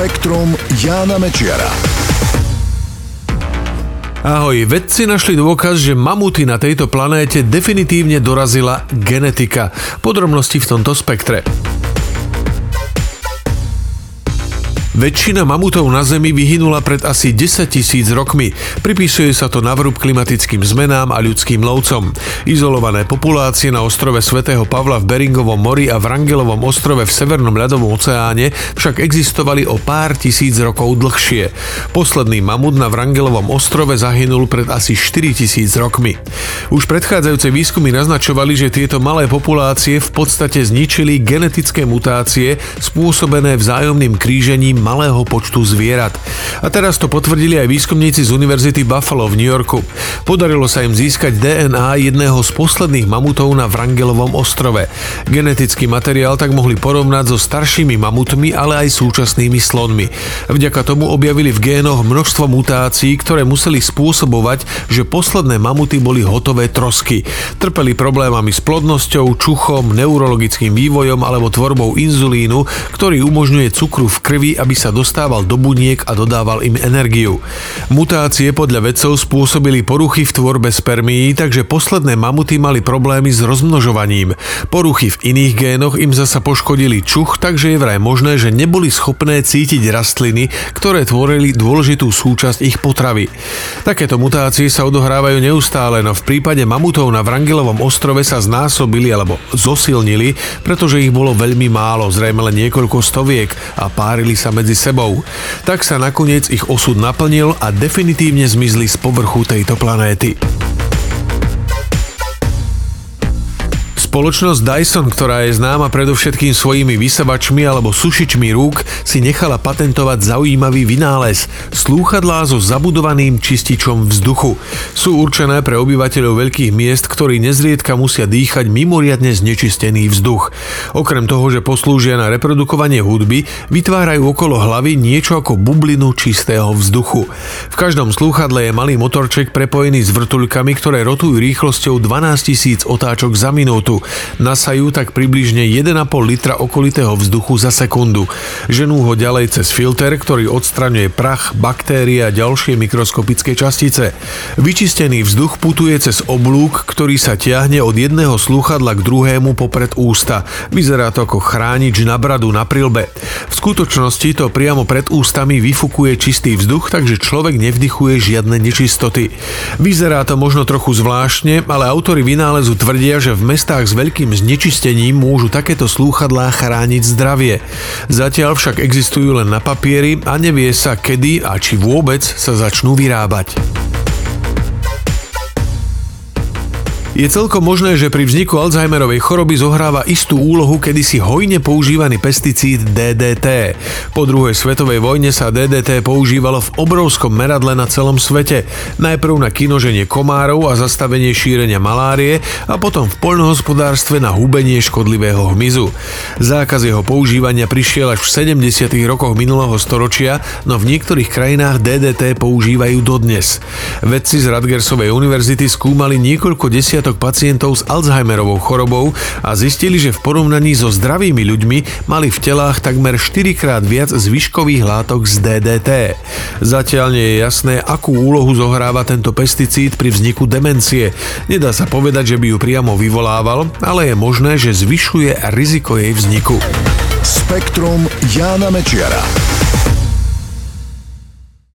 Spektrum Jána Mečiara. Ahoj, vedci našli dôkaz, že mamuty na tejto planéte definitívne dorazila genetika. Podrobnosti v tomto spektre. Väčšina mamutov na Zemi vyhynula pred asi 10 000 rokmi. Pripisuje sa to navrúb klimatickým zmenám a ľudským lovcom. Izolované populácie na ostrove Svätého Pavla v Beringovom mori a Wrangelovom ostrove v Severnom ľadovom oceáne však existovali o pár tisíc rokov dlhšie. Posledný mamut na Wrangelovom ostrove zahynul pred asi 4 000 rokmi. Už predchádzajúce výskumy naznačovali, že tieto malé populácie v podstate zničili genetické mutácie spôsobené vzájomným krížením malého počtu zvierat. A teraz to potvrdili aj výskumníci z univerzity Buffalo v New Yorku. Podarilo sa im získať DNA jedného z posledných mamutov na Wrangelovom ostrove. Genetický materiál tak mohli porovnať so staršími mamutmi, ale aj súčasnými slonmi. Vďaka tomu objavili v génoch množstvo mutácií, ktoré museli spôsobovať, že posledné mamuty boli hotové trosky. Trpeli problémami s plodnosťou, čuchom, neurologickým vývojom alebo tvorbou inzulínu, ktorý umožňuje cukru v krvi, aby sa dostával do buniek a dodával im energiu. Mutácie podľa vedcov spôsobili poruchy v tvorbe spermií, takže posledné mamuty mali problémy s rozmnožovaním. Poruchy v iných génoch im zasa poškodili čuch, takže je vraj možné, že neboli schopné cítiť rastliny, ktoré tvorili dôležitú súčasť ich potravy. Takéto mutácie sa odohrávajú neustále, no v prípade mamutov na Wrangelovom ostrove sa znásobili alebo zosilnili, pretože ich bolo veľmi málo, zrejme len niekoľko stoviek, a párili sa medzi sebou. Tak sa nakoniec ich osud naplnil a definitívne zmizli z povrchu tejto planéty. Spoločnosť Dyson, ktorá je známa predovšetkým svojimi vysavačmi alebo sušičmi rúk, si nechala patentovať zaujímavý vynález – slúchadlá so zabudovaným čističom vzduchu. Sú určené pre obyvateľov veľkých miest, ktorí nezriedka musia dýchať mimoriadne znečistený vzduch. Okrem toho, že poslúžia na reprodukovanie hudby, vytvárajú okolo hlavy niečo ako bublinu čistého vzduchu. V každom slúchadle je malý motorček prepojený s vrtuľkami, ktoré rotujú rýchlosťou 12 000 otáčok za minútu. Nasajú tak približne 1,5 litra okolitého vzduchu za sekundu. Ženú ho ďalej cez filter, ktorý odstraňuje prach, baktérie a ďalšie mikroskopické častice. Vyčistený vzduch putuje cez oblúk, ktorý sa tiahne od jedného slúchadla k druhému popred ústa. Vyzerá to ako chránič na bradu na prilbe. V skutočnosti to priamo pred ústami vyfukuje čistý vzduch, takže človek nevdychuje žiadne nečistoty. Vyzerá to možno trochu zvláštne, ale autori vynálezu tvrdia, že v mestách s veľkým znečistením môžu takéto slúchadlá chrániť zdravie. Zatiaľ však existujú len na papieri a nevie sa, kedy a či vôbec sa začnú vyrábať. Je celkom možné, že pri vzniku Alzheimerovej choroby zohráva istú úlohu kedysi hojne používaný pesticíd DDT. Po druhej svetovej vojne sa DDT používalo v obrovskom meradle na celom svete. Najprv na kynoženie komárov a zastavenie šírenia malárie a potom v poľnohospodárstve na hubenie škodlivého hmyzu. Zákaz jeho používania prišiel až v 70. rokoch minulého storočia, no v niektorých krajinách DDT používajú dodnes. Vedci z Rutgersovej univerzity skúmali niekoľko pacientov s Alzheimerovou chorobou a zistili, že v porovnaní so zdravými ľuďmi mali v telách takmer 4-krát viac zvyškových látok z DDT. Zatiaľ nie je jasné, akú úlohu zohráva tento pesticíd pri vzniku demencie. Nedá sa povedať, že by ju priamo vyvolával, ale je možné, že zvyšuje riziko jej vzniku. Spektrum Jána Mečiara.